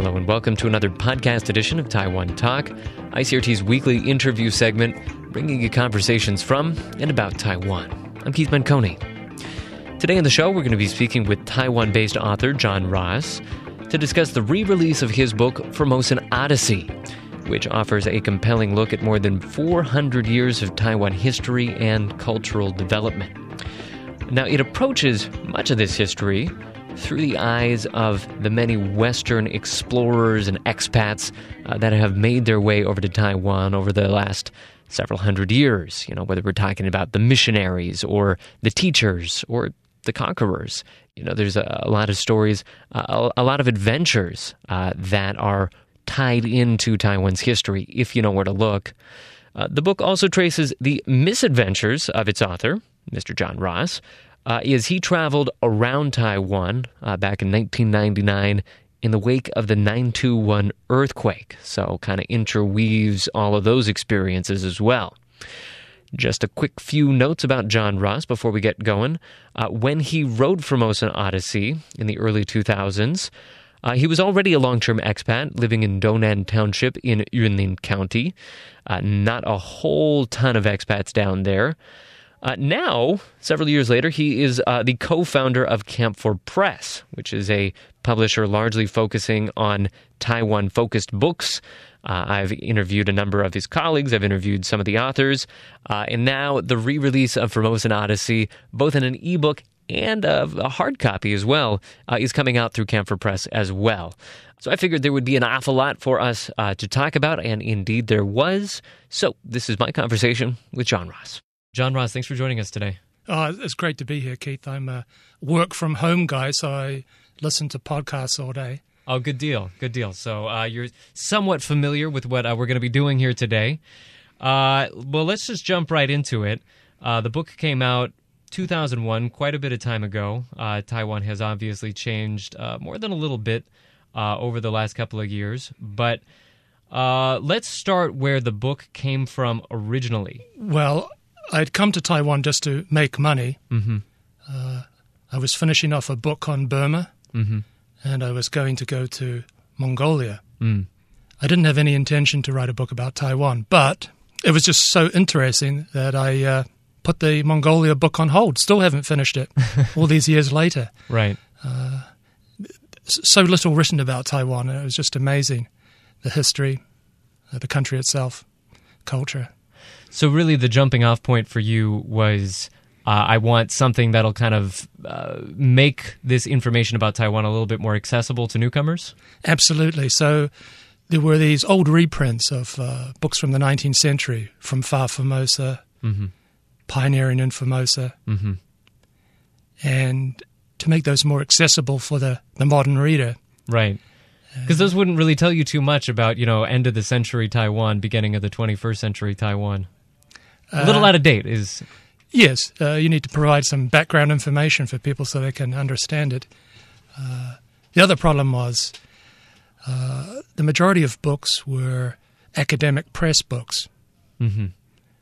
Hello and welcome to another podcast edition of Taiwan Talk, ICRT's weekly interview segment, bringing you conversations from and about Taiwan. I'm Keith Menconi. Today on the show, we're going to be speaking with Taiwan-based author John Ross to discuss the re-release of his book, Formosan Odyssey, which offers a compelling look at more than 400 years of Taiwan history and cultural development. Now, it approaches much of this history through the eyes of the many Western explorers and expats that have made their way over to Taiwan over the last several hundred years, whether we're talking about the missionaries or the teachers or the conquerors. There's a lot of stories, a lot of adventures that are tied into Taiwan's history, if you know where to look. The book also traces the misadventures of its author, Mr. John Ross, as he traveled around Taiwan back in 1999 in the wake of the 9/21 earthquake. So kind of interweaves all of those experiences as well. Just a quick few notes about John Ross before we get going. When he wrote Formosan Odyssey in the early 2000s, he was already a long-term expat living in Dounan Township in Yunlin County. Not a whole ton of expats down there. Now, several years later, he is the co-founder of Camphor Press, which is a publisher largely focusing on Taiwan-focused books. I've interviewed a number of his colleagues. I've interviewed some of the authors. And now the re-release of Formosan Odyssey, both in an ebook and a hard copy as well, is coming out through Camphor Press as well. So I figured there would be an awful lot for us to talk about, and indeed there was. So this is my conversation with John Ross. John Ross, thanks for joining us today. It's great to be here, Keith. I'm a work-from-home guy, so I listen to podcasts all day. Oh, good deal, good deal. So you're somewhat familiar with what we're going to be doing here today. Well, let's just jump right into it. The book came out 2001, quite a bit of time ago. Taiwan has obviously changed more than a little bit over the last couple of years, but let's start where the book came from originally. Well, I'd come to Taiwan just to make money. Mm-hmm. I was finishing off a book on Burma, mm-hmm. and I was going to go to Mongolia. Mm. I didn't have any intention to write a book about Taiwan, but it was just so interesting that I put the Mongolia book on hold. Still haven't finished it all these years later. Right. So little written about Taiwan. It was just amazing, the history, the country itself, culture. So really the jumping-off point for you was, I want something that'll kind of make this information about Taiwan a little bit more accessible to newcomers? Absolutely. So there were these old reprints of books from the 19th century, from Far Formosa, mm-hmm. Pioneering in Formosa, mm-hmm. and to make those more accessible for the modern reader. Right. Because those wouldn't really tell you too much about, end-of-the-century Taiwan, beginning of the 21st century Taiwan. A little out of date is... Yes, you need to provide some background information for people so they can understand it. The other problem was the majority of books were academic press books. Mm-hmm.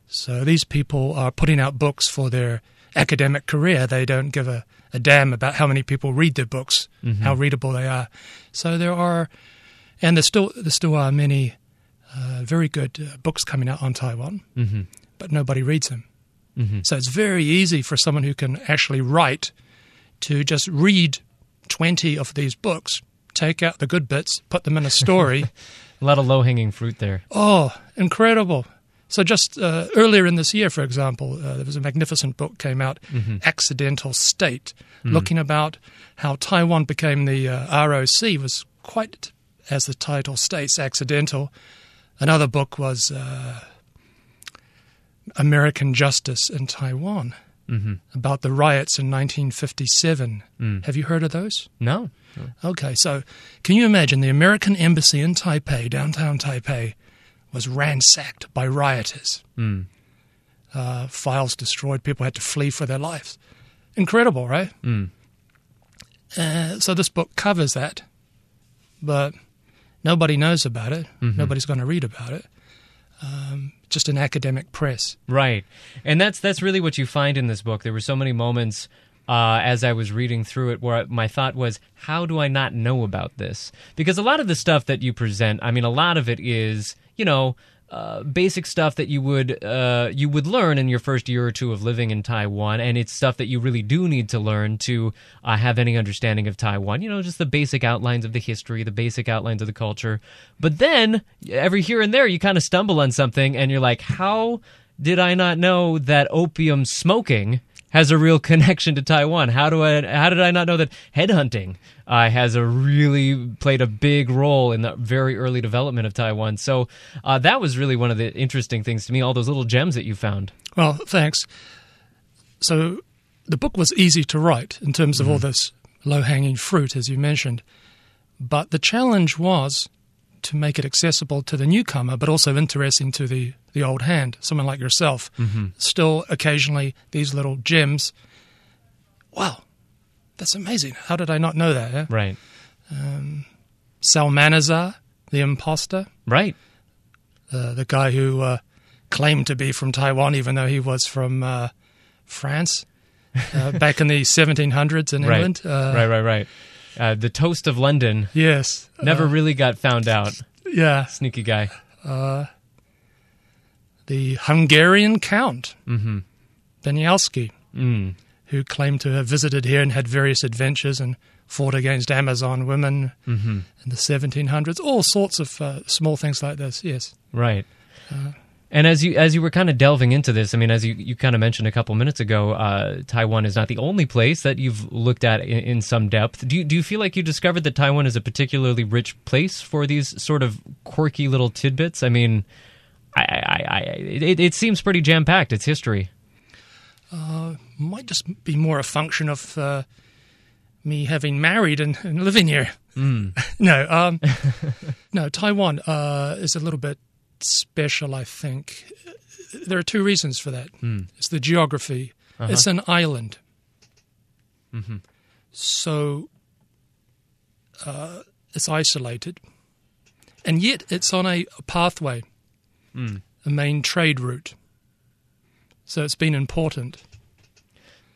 So these people are putting out books for their academic career. They don't give a damn about how many people read their books, mm-hmm. how readable they are. So there still are many very good books coming out on Taiwan, mm-hmm. but nobody reads them. Mm-hmm. So it's very easy for someone who can actually write to just read 20 of these books, take out the good bits, put them in a story. A lot of low-hanging fruit there. Oh, incredible. So just earlier in this year, for example, there was a magnificent book came out, mm-hmm. Accidental State, mm-hmm. looking about how Taiwan became the ROC, was quite, as the title states, accidental. Another book was American Justice in Taiwan, mm-hmm. about the riots in 1957. Mm. Have you heard of those? No. Okay, so can you imagine the American embassy in Taipei, downtown Taipei, was ransacked by rioters. Mm. Files destroyed. People had to flee for their lives. Incredible, right? Mm. So this book covers that, but nobody knows about it. Mm-hmm. Nobody's going to read about it. Just an academic press. Right. And that's really what you find in this book. There were so many moments as I was reading through it, where my thought was, how do I not know about this? Because a lot of the stuff that you present, I mean, a lot of it is, you know, basic stuff that you would learn in your first year or two of living in Taiwan, and it's stuff that you really do need to learn to have any understanding of Taiwan. You know, just the basic outlines of the history, the basic outlines of the culture. But then, every here and there, you kind of stumble on something, and you're like, how did I not know that opium smoking has a real connection to Taiwan? How did I not know that headhunting played a big role in the very early development of Taiwan? So that was really one of the interesting things to me, all those little gems that you found. Well, thanks. So the book was easy to write in terms of all this low-hanging fruit, as you mentioned. But the challenge was to make it accessible to the newcomer, but also interesting to the old hand, someone like yourself. Still, occasionally, these little gems. Wow, that's amazing. How did I not know that? Eh? Right. Salmanazar, the imposter. Right. The guy who claimed to be from Taiwan, even though he was from France back in the 1700s in England. Right. The toast of London. Yes. Never really got found out. Yeah. Sneaky guy. The Hungarian count, Benyowski, who claimed to have visited here and had various adventures and fought against Amazon women in the 1700s. All sorts of small things like this, yes. Right. And as you were kind of delving into this, I mean, as you kind of mentioned a couple minutes ago, Taiwan is not the only place that you've looked at in some depth. Do you feel like you discovered that Taiwan is a particularly rich place for these sort of quirky little tidbits? I mean, it seems pretty jam-packed, its history. Might just be more a function of me having married and living here. No, Taiwan is a little bit special, I think. There are two reasons for that. It's the geography. It's an island. So it's isolated. And yet it's on a pathway, a main trade route. So it's been important.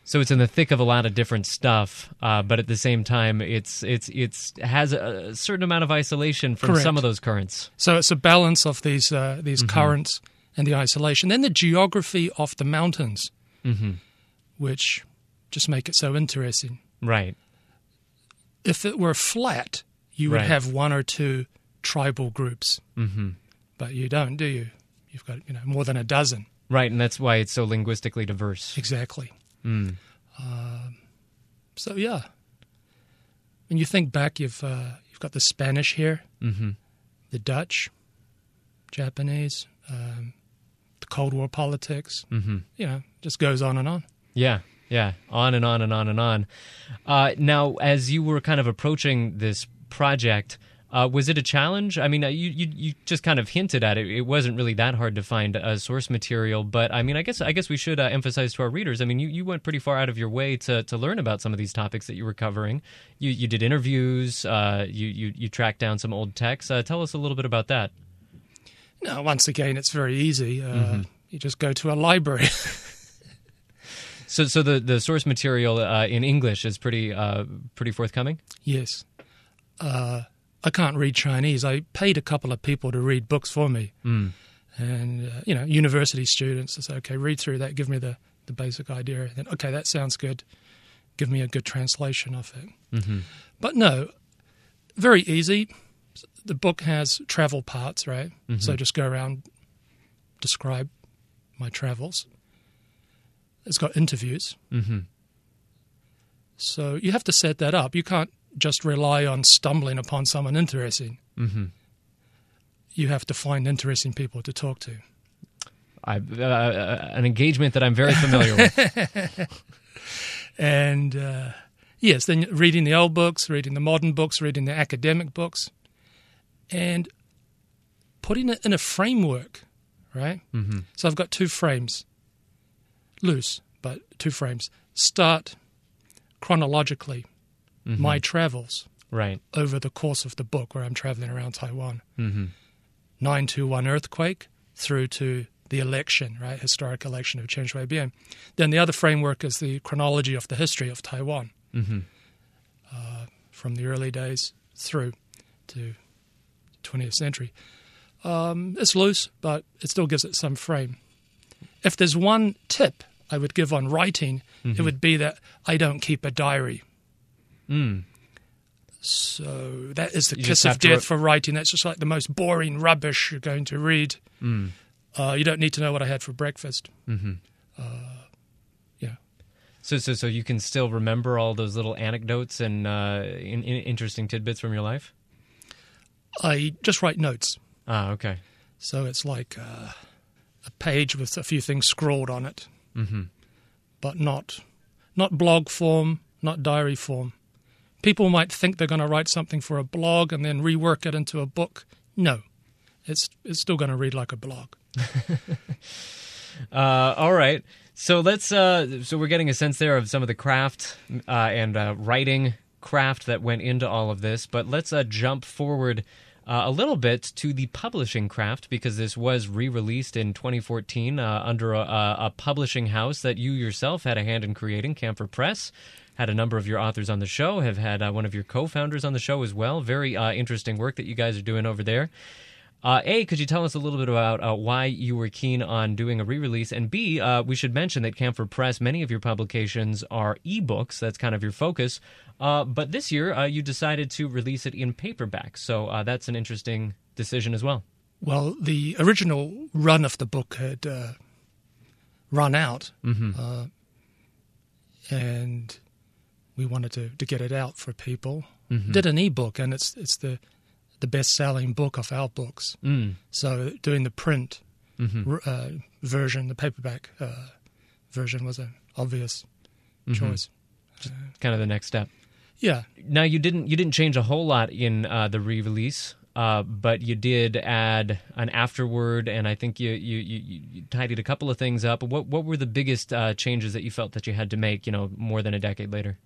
So it's in the thick of a lot of different stuff, but at the same time, it has a certain amount of isolation from some of those currents. So it's a balance of these currents and the isolation. Then the geography of the mountains, which just make it so interesting. Right. If it were flat, you would have one or two tribal groups, but you don't, do you? You've got more than a dozen. Right, and that's why it's so linguistically diverse. Exactly. So yeah, when you think back, you've got the Spanish here, the Dutch, Japanese, the Cold War politics. Just goes on and on. Yeah, on and on. Now, as you were kind of approaching this project, was it a challenge? I mean, you just kind of hinted at it. It wasn't really that hard to find source material, but I mean, I guess we should emphasize to our readers. I mean, you went pretty far out of your way to learn about some of these topics that you were covering. You did interviews. You tracked down some old texts. Tell us a little bit about that. No, once again, it's very easy. You just go to a library. So the source material in English is pretty forthcoming? Yes. I can't read Chinese. I paid a couple of people to read books for me. And, university students, I say, okay, read through that, give me the basic idea. And then, okay, that sounds good. Give me a good translation of it. But no, very easy. The book has travel parts, right? So just go around, describe my travels. It's got interviews. So you have to set that up. You can't just rely on stumbling upon someone interesting. You have to find interesting people to talk to. An engagement that I'm very familiar with. And yes, then reading the old books, reading the modern books, reading the academic books, and putting it in a framework, right? So I've got two frames, loose, but two frames. Start chronologically. My travels over the course of the book where I'm traveling around Taiwan. 9/1 earthquake through to the election, right, historic election of Chen Shui-bian. Then the other framework is the chronology of the history of Taiwan, from the early days through to 20th century. It's loose, but it still gives it some frame. If there's one tip I would give on writing, it would be that I don't keep a diary. So that is the kiss of death for writing. That's just like the most boring rubbish you're going to read. You don't need to know what I had for breakfast. So you can still remember all those little anecdotes and interesting tidbits from your life? I just write notes. Ah, okay. So it's like a page with a few things scrawled on it, but not blog form, not diary form. People might think they're going to write something for a blog and then rework it into a book. No, it's still going to read like a blog. All right. So let's. So we're getting a sense there of some of the craft and writing craft that went into all of this. But let's jump forward a little bit to the publishing craft, because this was re-released in 2014 under a publishing house that you yourself had a hand in creating, Camphor Press. Had a number of your authors on the show, have had one of your co-founders on the show as well. Very interesting work that you guys are doing over there. A, could you tell us a little bit about why you were keen on doing a re-release? And B, we should mention that Camphor Press, many of your publications are ebooks. That's kind of your focus. But this year, you decided to release it in paperback. So that's an interesting decision as well. Well, the original run of the book had run out. And we wanted to get it out for people. Did an ebook, and it's the best-selling book of our books. So doing the print version, the paperback version was an obvious choice. Just kind of the next step. Yeah. Now you didn't change a whole lot in the re-release, but you did add an afterword, and I think you tidied a couple of things up. What were the biggest changes that you felt that you had to make? You know, more than a decade later.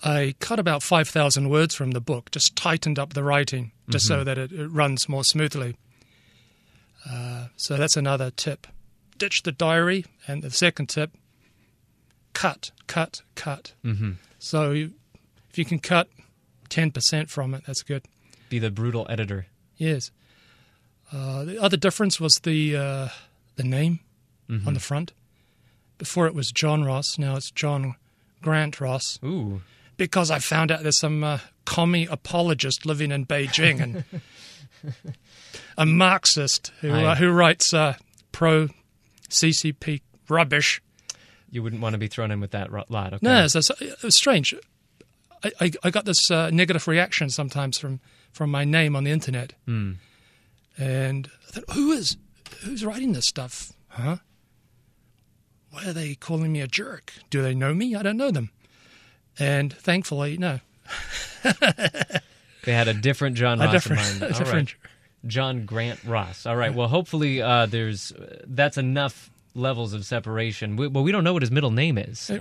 I cut about 5,000 words from the book, just tightened up the writing, just so that it runs more smoothly. So that's another tip. Ditch the diary. And the second tip, cut. So if you can cut 10% from it, that's good. Be the brutal editor. Yes. The other difference was the name on the front. Before it was John Ross, now it's John Grant Ross. Ooh. Because I found out there's some commie apologist living in Beijing and a Marxist who writes pro-CCP rubbish. You wouldn't want to be thrown in with that lot. Okay. No, it was strange. I got this negative reaction sometimes from my name on the internet. And I thought, who's writing this stuff? Huh? Why are they calling me a jerk? Do they know me? I don't know them. And thankfully, no. They had a different John Ross in mind. All right. John Grant Ross. All right. Well, hopefully that's enough levels of separation. Well, we don't know what his middle name is. So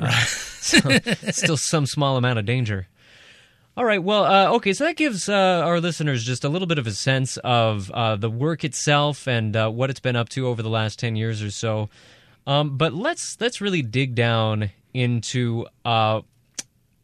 still some small amount of danger. All right. Well, okay. So that gives our listeners just a little bit of a sense of the work itself and what it's been up to over the last 10 years or so. But let's really dig down into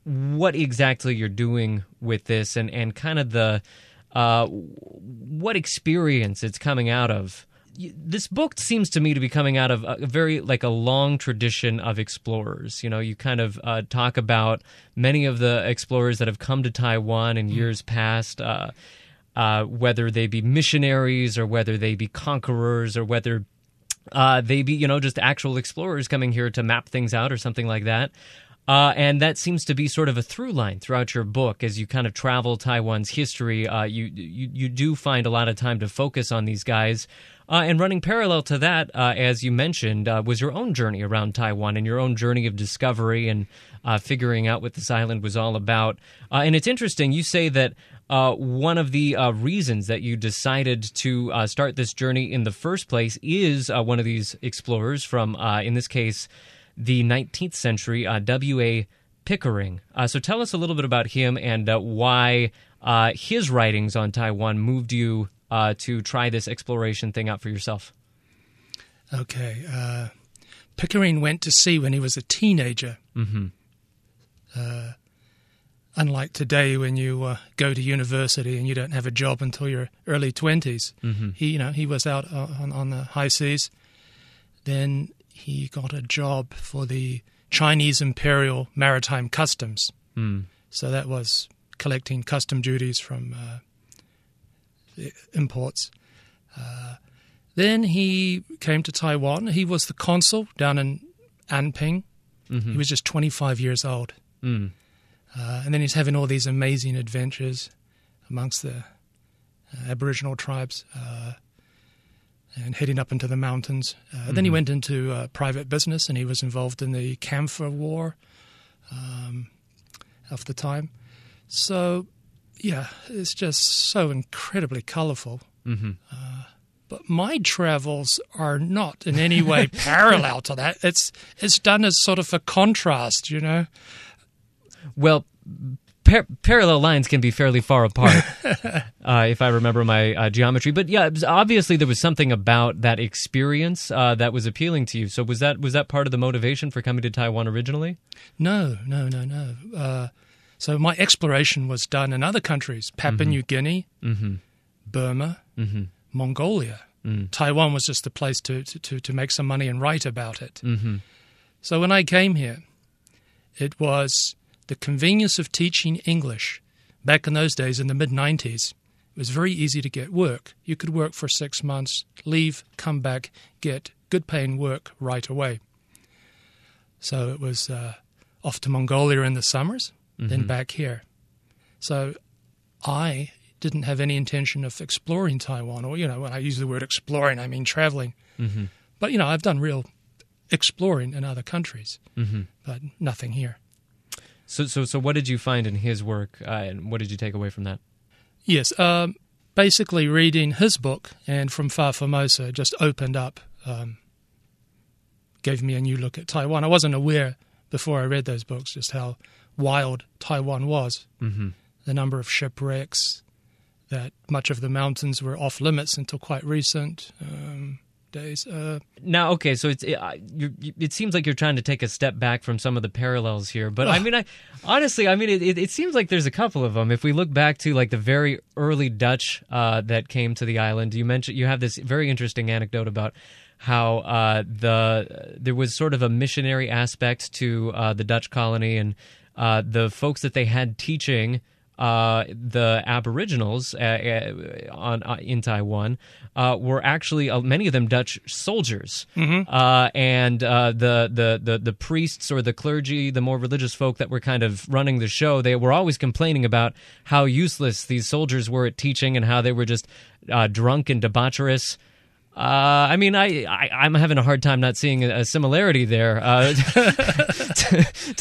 what exactly you're doing with this and kind of the what experience it's coming out of. This book seems to me to be coming out of a very like a long tradition of explorers. You know, you kind of talk about many of the explorers that have come to Taiwan in years past. Whether they be missionaries or whether they be conquerors or whether they be, you know, just actual explorers coming here to map things out or something like that. And that seems to be sort of a through line throughout your book. As you kind of travel Taiwan's history, you do find a lot of time to focus on these guys. And running parallel to that, as you mentioned, was your own journey around Taiwan and your own journey of discovery and figuring out what this island was all about. And it's interesting, you say that one of the reasons that you decided to start this journey in the first place is one of these explorers from, in this case, the 19th century, W.A. Pickering. So tell us a little bit about him and why his writings on Taiwan moved you to try this exploration thing out for yourself. Okay. Pickering went to sea when he was a teenager. Mm-hmm. Unlike today when you go to university and you don't have a job until your early 20s. Mm-hmm. He was out on the high seas. Then he got a job for the Chinese Imperial Maritime Customs. Mm. So that was collecting custom duties from imports. Then he came to Taiwan. He was the consul down in Anping. Mm-hmm. He was just 25 years old. Mm. And then he's having all these amazing adventures amongst the Aboriginal tribes and heading up into the mountains. Then he went into private business, and he was involved in the Camphor War of the time. So, yeah, it's just so incredibly colourful. Mm-hmm. But my travels are not in any way parallel to that. It's done as sort of a contrast, you know. Well, parallel lines can be fairly far apart, if I remember my geometry. But yeah, obviously there was something about that experience that was appealing to you. So was that part of the motivation for coming to Taiwan originally? No. So my exploration was done in other countries: Papua New Guinea, Burma, Mongolia. Mm. Taiwan was just the place to make some money and write about it. Mm-hmm. So when I came here, it was the convenience of teaching English. Back in those days, in the mid-90s, it was very easy to get work. You could work for 6 months, leave, come back, get good-paying work right away. So it was off to Mongolia in the summers, then back here. So I didn't have any intention of exploring Taiwan, or, when I use the word exploring, I mean traveling. Mm-hmm. But, I've done real exploring in other countries, but nothing here. So what did you find in his work, and what did you take away from that? Yes, basically reading his book, and from Far Formosa, just opened up, gave me a new look at Taiwan. I wasn't aware before I read those books just how wild Taiwan was, the number of shipwrecks, that much of the mountains were off limits until quite recent days. Now, okay, so it seems like you're trying to take a step back from some of the parallels here, but it seems like there's a couple of them. If we look back to like the very early Dutch that came to the island, you have this very interesting anecdote about how there was sort of a missionary aspect to the Dutch colony, and the folks that they had teaching the Aboriginals in Taiwan were actually many of them Dutch soldiers, and the priests or the clergy, the more religious folk that were kind of running the show, they were always complaining about how useless these soldiers were at teaching and how they were just drunk and debaucherous. I mean, I'm having a hard time not seeing a similarity there to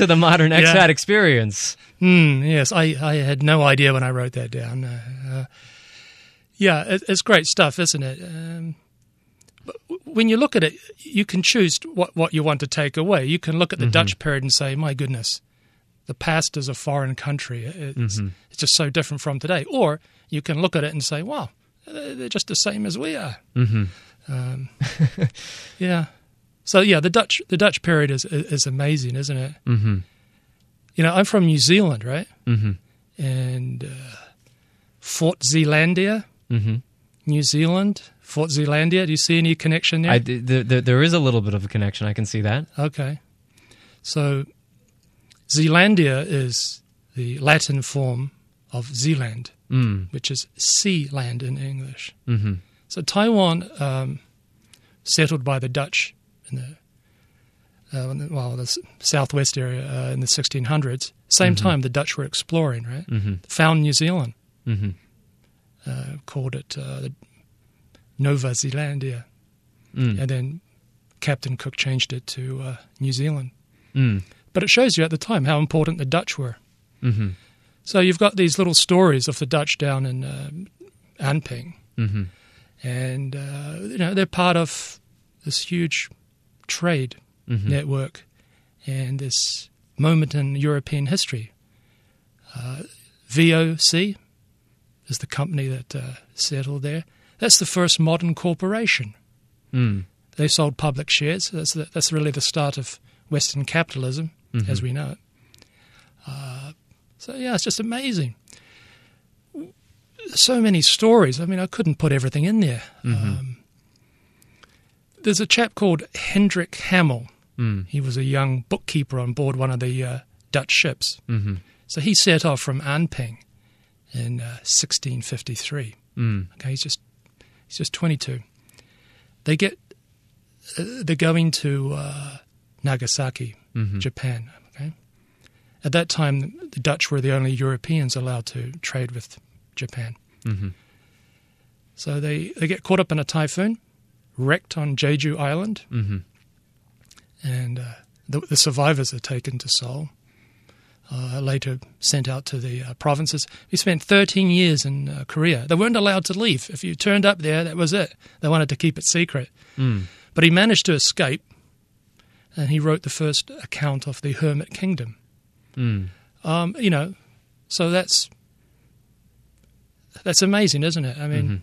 the modern expat experience. Yes, I had no idea when I wrote that down. It's great stuff, isn't it? But when you look at it, you can choose what you want to take away. You can look at the Dutch period and say, my goodness, the past is a foreign country. It's just so different from today. Or you can look at it and say, wow, they're just the same as we are. So yeah, the Dutch period is amazing, isn't it? I'm from New Zealand, right? And Fort Zeelandia, New Zealand, Fort Zeelandia. Do you see any connection there? There is a little bit of a connection. I can see that. Okay, so Zeelandia is the Latin form of Zealand, which is sea land in English. So Taiwan, settled by the Dutch in the southwest area in the 1600s. Same time the Dutch were exploring, right? Found New Zealand, called it Nova Zealandia, and then Captain Cook changed it to New Zealand. But it shows you at the time how important the Dutch were. So you've got these little stories of the Dutch down in Anping, and they're part of this huge trade network and this moment in European history. VOC is the company that settled there. That's the first modern corporation. They sold public shares. That's really the start of Western capitalism, mm-hmm. as we know it. It's just amazing. So many stories. I mean, I couldn't put everything in there. Mm-hmm. There's a chap called Hendrik Hamel. Mm. He was a young bookkeeper on board one of the Dutch ships. Mm-hmm. So he set off from Anping in 1653. Mm. Okay, he's just 22. They get they're going to Nagasaki, mm-hmm. Japan. Okay, at that time the Dutch were the only Europeans allowed to trade with Japan. Mm-hmm. So they get caught up in a typhoon, wrecked on Jeju Island, mm-hmm. and the survivors are taken to Seoul. Later sent out to the provinces. We spent 13 years in Korea. They weren't allowed to leave. If you turned up there, that was it. They wanted to keep it secret. Mm. But he managed to escape, and he wrote the first account of the Hermit Kingdom. Mm. So that's amazing, isn't it? I mean, mm-hmm.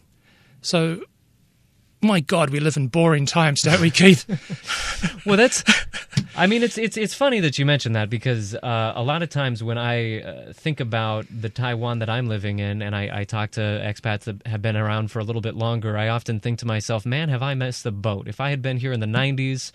so my God, we live in boring times, don't we, Keith? Well, that's... I mean, it's funny that you mentioned that because a lot of times when I think about the Taiwan that I'm living in and I talk to expats that have been around for a little bit longer, I often think to myself, man, have I missed the boat? If I had been here in the 90s,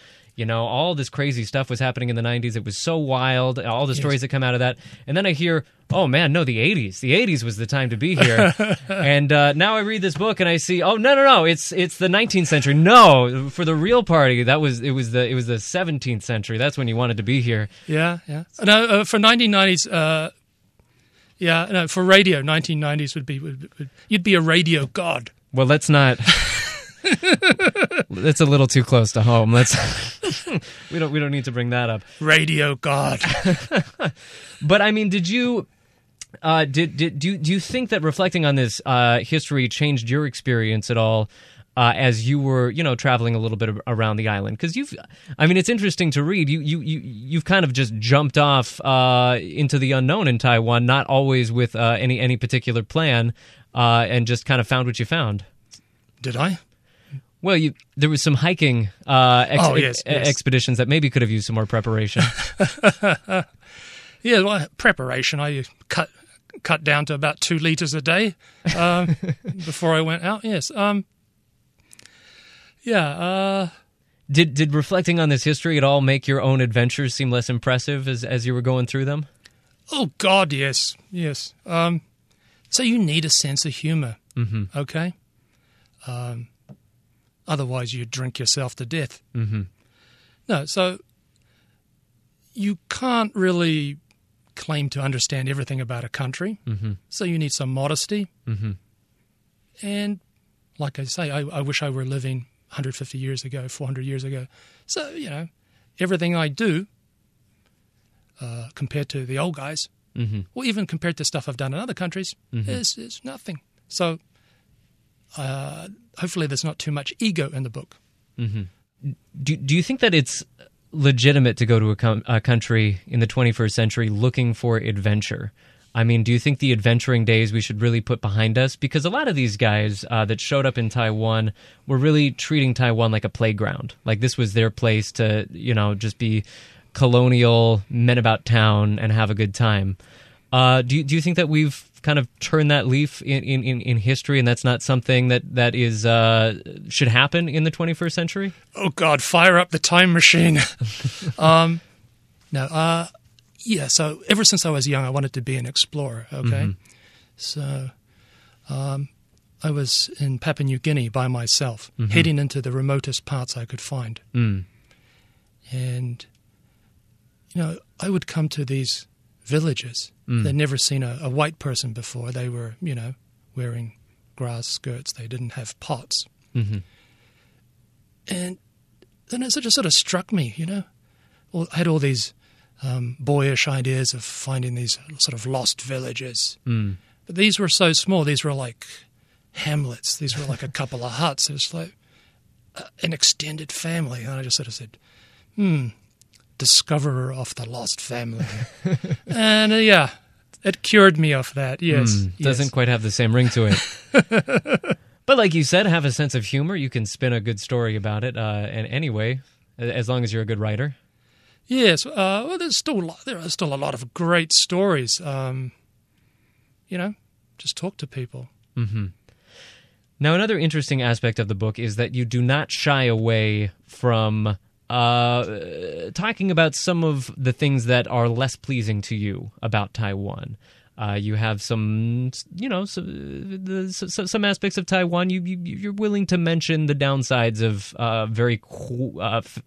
all this crazy stuff was happening in the 90s. It was so wild, all the stories that come out of that. And then I hear, oh, man, no, the 80s. The 80s was the time to be here. And now I read this book and I see, oh, no, it's the 19th century. No, for the real party, it was the 17th century. That's when you wanted to be here. Yeah. No, for 1990s, for radio, 1990s would be you'd be a radio god. Well, let's not... That's a little too close to home. We don't need to bring that up. Radio God. But I mean, did you do you think that reflecting on this history changed your experience at all as you were traveling a little bit around the island? Because it's interesting to read. You've kind of just jumped off into the unknown in Taiwan, not always with any particular plan, and just kind of found what you found. Did I? Well, there was some hiking expeditions that maybe could have used some more preparation. Preparation. I cut down to about 2 liters a day before I went out. Yes. Did reflecting on this history at all make your own adventures seem less impressive as you were going through them? Oh God, yes. So you need a sense of humor. Mm-hmm. Okay. Otherwise, you'd drink yourself to death. Mm-hmm. No, so you can't really claim to understand everything about a country, mm-hmm. so you need some modesty. Mm-hmm. And like I say, I wish I were living 150 years ago, 400 years ago. So, everything I do compared to the old guys, mm-hmm. or even compared to stuff I've done in other countries, mm-hmm. is nothing. So... hopefully there's not too much ego in the book. Mm-hmm. Do you think that it's legitimate to go to a country in the 21st century looking for adventure? I mean, do you think the adventuring days we should really put behind us? Because a lot of these guys that showed up in Taiwan were really treating Taiwan like a playground. Like this was their place to, just be colonial men about town and have a good time. Do you think that we've kind of turn that leaf in history, and that's not something that is should happen in the 21st century? Oh God, fire up the time machine. So ever since I was young, I wanted to be an explorer, okay? Mm-hmm. So I was in Papua New Guinea by myself, mm-hmm. heading into the remotest parts I could find. Mm. And, I would come to these villages. Mm. They'd never seen a white person before. They were, wearing grass skirts. They didn't have pots. Mm-hmm. And then it just sort of struck me, I had all these boyish ideas of finding these sort of lost villages. Mm. But these were so small. These were like hamlets. These were like a couple of huts. It was like an extended family. And I just sort of said, discoverer of the lost family. And it cured me of that, yes. Doesn't quite have the same ring to it. But like you said, have a sense of humor. You can spin a good story about it in any way, as long as you're a good writer. Yes. Well, there are still a lot of great stories. You know, just talk to people. Mm-hmm. Now, another interesting aspect of the book is that you do not shy away from talking about some of the things that are less pleasing to you about Taiwan. You have some, you know, some aspects of Taiwan. You're willing to mention the downsides of very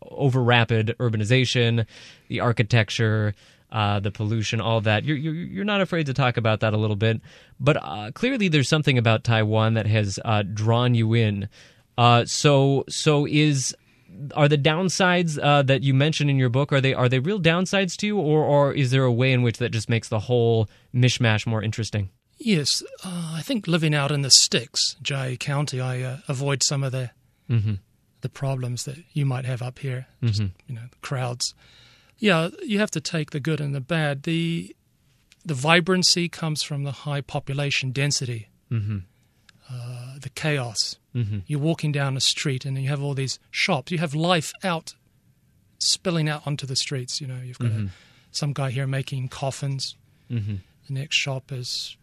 over-rapid urbanization, the architecture, the pollution, all that. You're not afraid to talk about that a little bit. But clearly there's something about Taiwan that has drawn you in. Are the downsides that you mention in your book, are they real downsides to you, or is there a way in which that just makes the whole mishmash more interesting? Yes, I think living out in the sticks, J.A. County, I avoid some of the problems that you might have up here. Just, you know, the crowds. Yeah, you have to take the good and the bad. The vibrancy comes from the high population density. Mm-hmm. The chaos. Mm-hmm. You're walking down a street and you have all these shops. You have life out, spilling out onto the streets. You know, you've got some guy here making coffins. Mm-hmm. The next shop is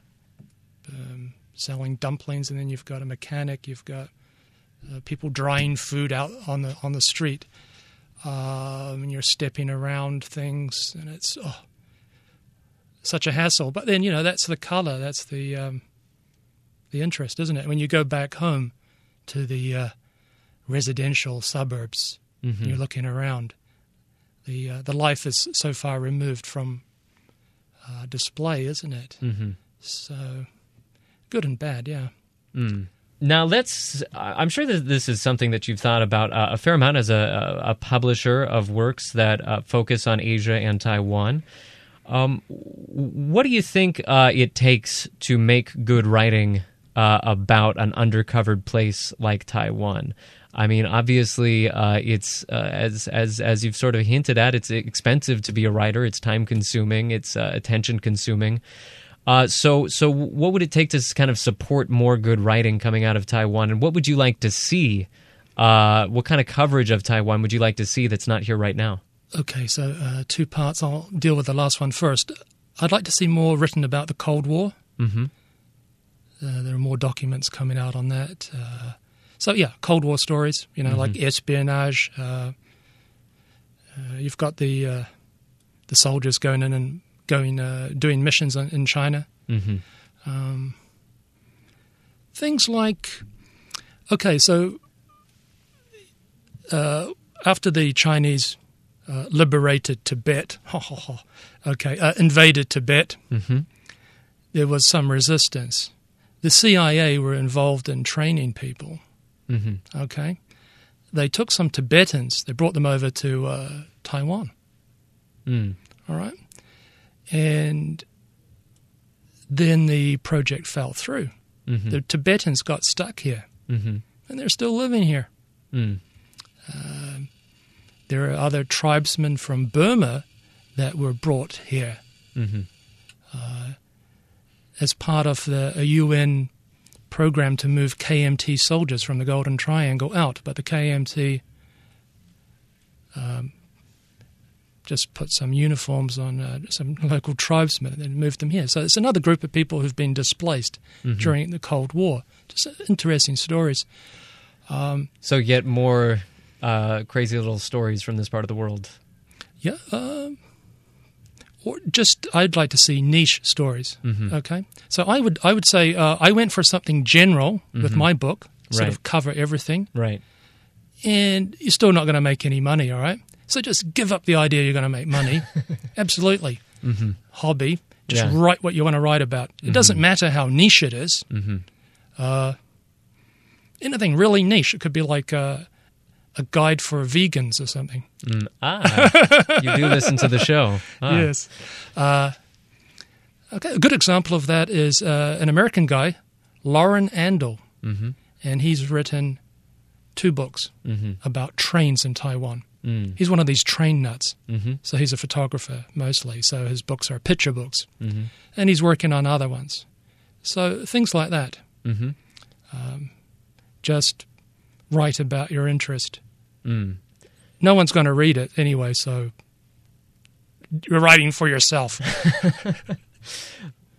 selling dumplings, and then you've got a mechanic. You've got people drying food out on the street. And you're stepping around things, and it's such a hassle. But then, you know, that's the color. That's the interest, isn't it? When you go back home to the residential suburbs, and you're looking around, the life is so far removed from display, isn't it? Mm-hmm. So good and bad, yeah. Mm. Now I'm sure that this is something that you've thought about a fair amount as a publisher of works that focus on Asia and Taiwan. What do you think it takes to make good writing about an undercovered place like Taiwan? I mean, obviously, it's as you've sort of hinted at, it's expensive to be a writer. It's time-consuming. It's attention-consuming. So what would it take to kind of support more good writing coming out of Taiwan? And what would you like to see? What kind of coverage of Taiwan would you like to see that's not here right now? Okay, so two parts. I'll deal with the last one first. I'd like to see more written about the Cold War. Mm-hmm. There are more documents coming out on that. Cold War stories, you know, like espionage. You've got the soldiers going in and doing missions in China. Mm-hmm. Things like... Okay, so after the Chinese... liberated Tibet, invaded Tibet, there was some resistance. The CIA were involved in training people, okay? They took some Tibetans, they brought them over to Taiwan, all right? And then the project fell through. The Tibetans got stuck here, and they're still living here. There are other tribesmen from Burma that were brought here as part of a UN program to move KMT soldiers from the Golden Triangle out. But the KMT just put some uniforms on some local tribesmen and then moved them here. So it's another group of people who've been displaced during the Cold War. Just interesting stories. So yet more... crazy little stories from this part of the world. Yeah. Or just, I'd like to see niche stories. Okay. So I would say I went for something general with my book, sort of cover everything. Right. And you're still not going to make any money, all right? So just give up the idea you're going to make money. Absolutely. Hobby. Just write what you want to write about. It doesn't matter how niche it is. Anything really niche. It could be like... a guide for vegans or something. You do listen to the show. Yes. Okay, a good example of that is an American guy, Lauren Andel, and he's written two books about trains in Taiwan. He's one of these train nuts, so he's a photographer mostly, so his books are picture books, and he's working on other ones. So things like that. just write about your interest. Mm. No one's going to read it anyway, so you're writing for yourself.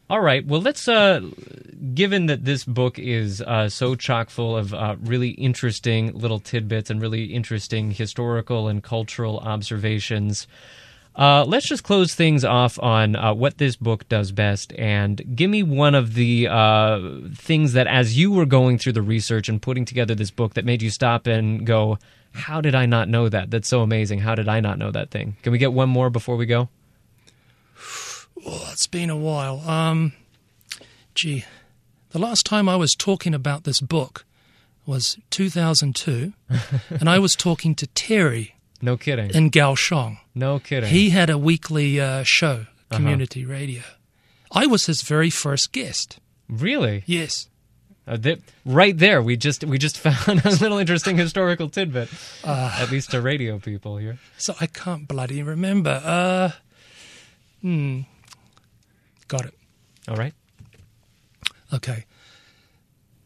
All right. Well, let's given that this book is so chock full of really interesting little tidbits and really interesting historical and cultural observations, let's just close things off on what this book does best, and give me one of the things that, as you were going through the research and putting together this book, that made you stop and go, how did I not know that? That's so amazing. How did I not know that thing? Can we get one more before we go? Oh, it's been a while. Gee, the last time I was talking about this book was 2002, and I was talking to Terry. No kidding. In Kaohsiung. No kidding. He had a weekly show, community radio. I was his very first guest. Really? Yes. Right there, we just found a little interesting historical tidbit, at least to radio people here. So I can't bloody remember. Got it. All right. Okay.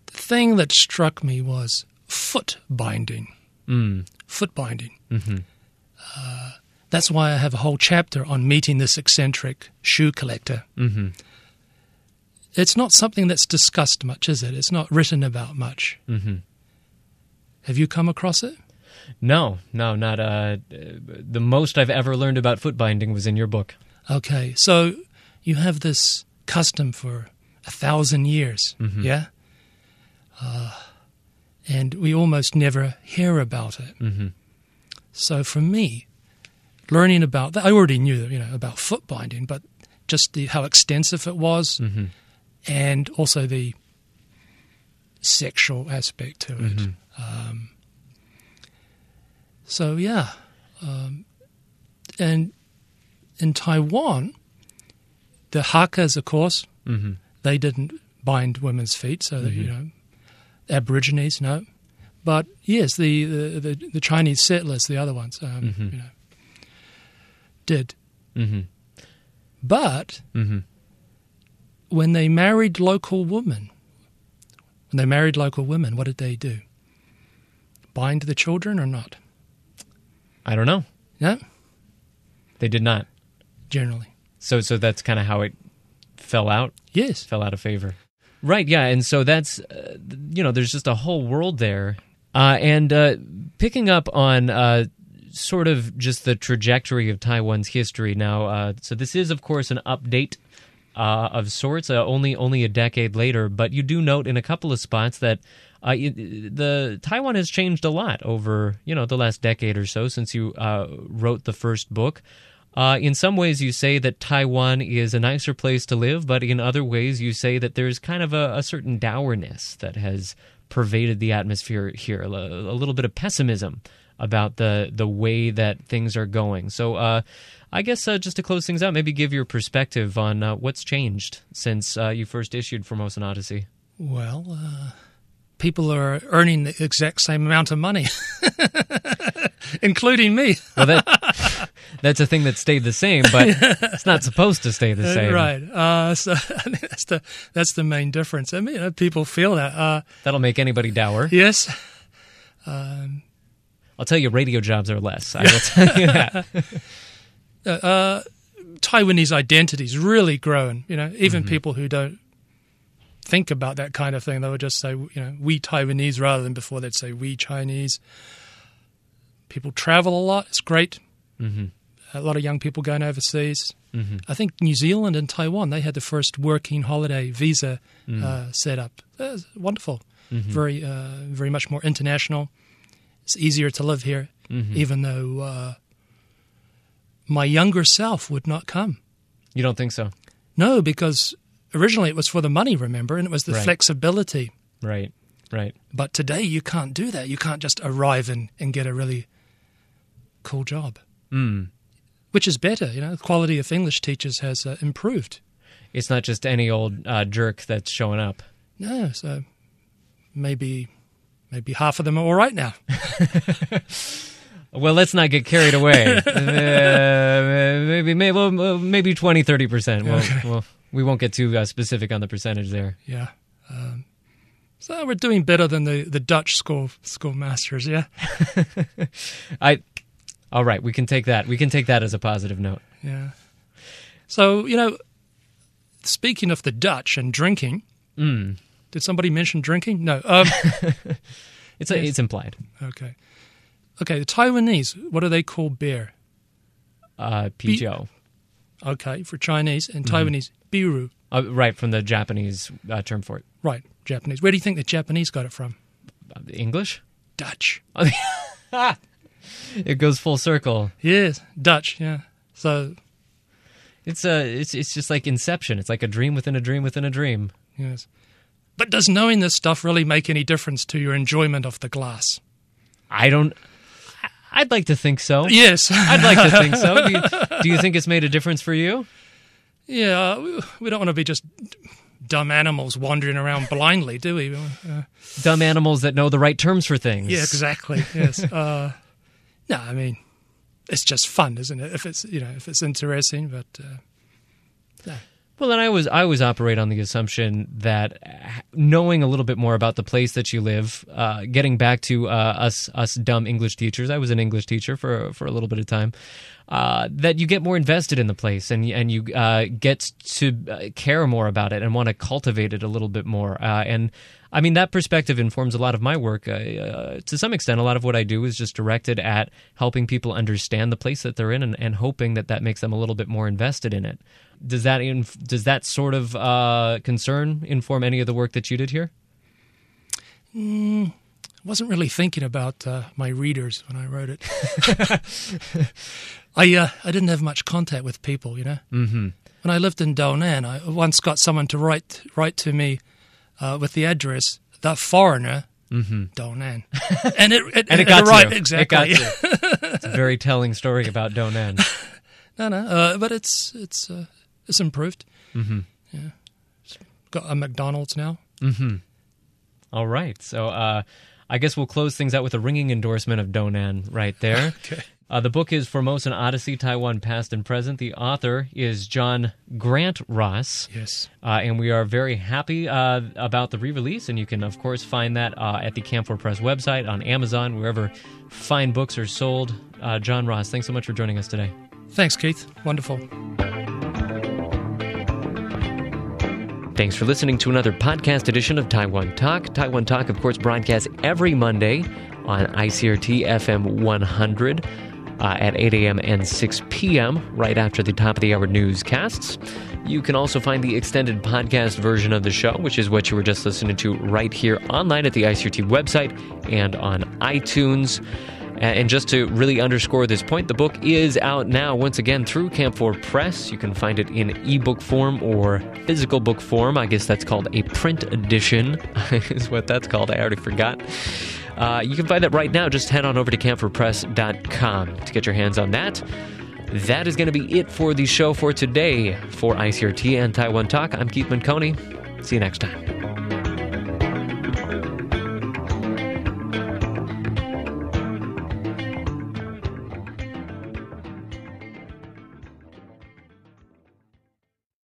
The thing that struck me was foot binding. Mm. Foot binding. Mm-hmm. That's why I have a whole chapter on meeting this eccentric shoe collector. Mm-hmm. It's not something that's discussed much, is it? It's not written about much. Mm-hmm. Have you come across it? No, not. The most I've ever learned about foot binding was in your book. Okay, so you have this custom for 1,000 years, mm-hmm. yeah? And we almost never hear about it. Mm-hmm. So for me, learning about that, I already knew, about foot binding, but just how extensive it was, mm-hmm. and also the sexual aspect to mm-hmm. it. And in Taiwan, the Hakas, of course, mm-hmm. they didn't bind women's feet, so mm-hmm. that, Aborigines, no. But yes, the Chinese settlers, the other ones, mm-hmm. Did. Mm-hmm. But mm-hmm. when they married local women, what did they do? Bind the children or not? I don't know. No? They did not. Generally. So that's kind of how it fell out? Yes. Fell out of favor. Right, yeah, and so that's, there's just a whole world there. And picking up on sort of just the trajectory of Taiwan's history now, so this is, of course, an update of sorts, only a decade later, but you do note in a couple of spots that Taiwan has changed a lot over, the last decade or so since you wrote the first book. In some ways, you say that Taiwan is a nicer place to live, but in other ways, you say that there's kind of a certain dourness that has pervaded the atmosphere here, a little bit of pessimism about the way that things are going. So I guess just to close things out, maybe give your perspective on what's changed since you first issued Formosan Odyssey. Well, people are earning the exact same amount of money, including me. Well, that's a thing that stayed the same, but it's not supposed to stay the same. Right. So that's the main difference. I mean, people feel that. That'll make anybody dour. Yes. I'll tell you, radio jobs are less. I will tell you that. Taiwanese identity's really grown. Even mm-hmm. people who don't think about that kind of thing, they would just say, we Taiwanese, rather than before they'd say we Chinese. People travel a lot. It's great. Mm-hmm. A lot of young people going overseas. Mm-hmm. I think New Zealand and Taiwan, they had the first working holiday visa set up. It was wonderful. Mm-hmm. Very, very much more international. It's easier to live here, mm-hmm. even though my younger self would not come. You don't think so? No, because originally it was for the money, remember, and it was the flexibility. Right. But today you can't do that. You can't just arrive and get a really cool job. Mm. Which is better, the quality of English teachers has improved. It's not just any old jerk that's showing up. No, so maybe half of them are all right now. Well, let's not get carried away. Maybe 20, 30%. Okay. We won't get too specific on the percentage there. Yeah. So we're doing better than the Dutch schoolmasters, yeah? All right, we can take that. We can take that as a positive note. Yeah. So, you know, speaking of the Dutch and drinking, did somebody mention drinking? No. It's implied. Okay. Okay, the Taiwanese, what do they call beer? Pijiao. Okay, for Chinese and Taiwanese, biru. Right, from the Japanese term for it. Right, Japanese. Where do you think the Japanese got it from? English? Dutch. It goes full circle. Yes, Dutch, yeah. So it's just like Inception. It's like a dream within a dream within a dream. Yes. But does knowing this stuff really make any difference to your enjoyment of the glass? I'd like to think so. Yes. I'd like to think so. Do you think it's made a difference for you? Yeah, we don't want to be just dumb animals wandering around blindly, do we? Dumb animals that know the right terms for things. Yeah, exactly. Yes. No, I mean, it's just fun, isn't it? If it's interesting, but no. Well, and I always operate on the assumption that knowing a little bit more about the place that you live, getting back to us dumb English teachers, I was an English teacher for a little bit of time, that you get more invested in the place and you get to care more about it and want to cultivate it a little bit more. And I mean, that perspective informs a lot of my work. To some extent, a lot of what I do is just directed at helping people understand the place that they're in and hoping that makes them a little bit more invested in it. Does that sort of concern inform any of the work that you did here? I wasn't really thinking about my readers when I wrote it. I didn't have much contact with people, you know. Mm-hmm. When I lived in Dounan, I once got someone to write to me with the address "The Foreigner," Dounan, and it got right, exactly. It got you. It's a very telling story about Dounan. But it's improved. Mm-hmm. Yeah, it's got a McDonald's now. Mm-hmm. All right, so I guess we'll close things out with a ringing endorsement of Dounan right there. Okay. The book is Formosan Odyssey, Taiwan Past and Present. The author is John Grant Ross. Yes. And we are very happy about the re-release. And you can, of course, find that at the Camphor Press website, on Amazon, wherever fine books are sold. John Ross, thanks so much for joining us today. Thanks, Keith. Wonderful. Thanks for listening to another podcast edition of Taiwan Talk. Taiwan Talk, of course, broadcasts every Monday on ICRT FM 100 at 8 a.m. and 6 p.m. right after the top of the hour newscasts. You can also find the extended podcast version of the show, which is what you were just listening to, right here online at the ICRT website and on iTunes. And just to really underscore this point, the book is out now, once again, through Camphor Press. You can find it in ebook form or physical book form. I guess that's called a print edition, is what that's called. I already forgot. You can find that right now. Just head on over to camphorpress.com to get your hands on that. That is going to be it for the show for today. For ICRT and Taiwan Talk, I'm Keith Menconi. See you next time.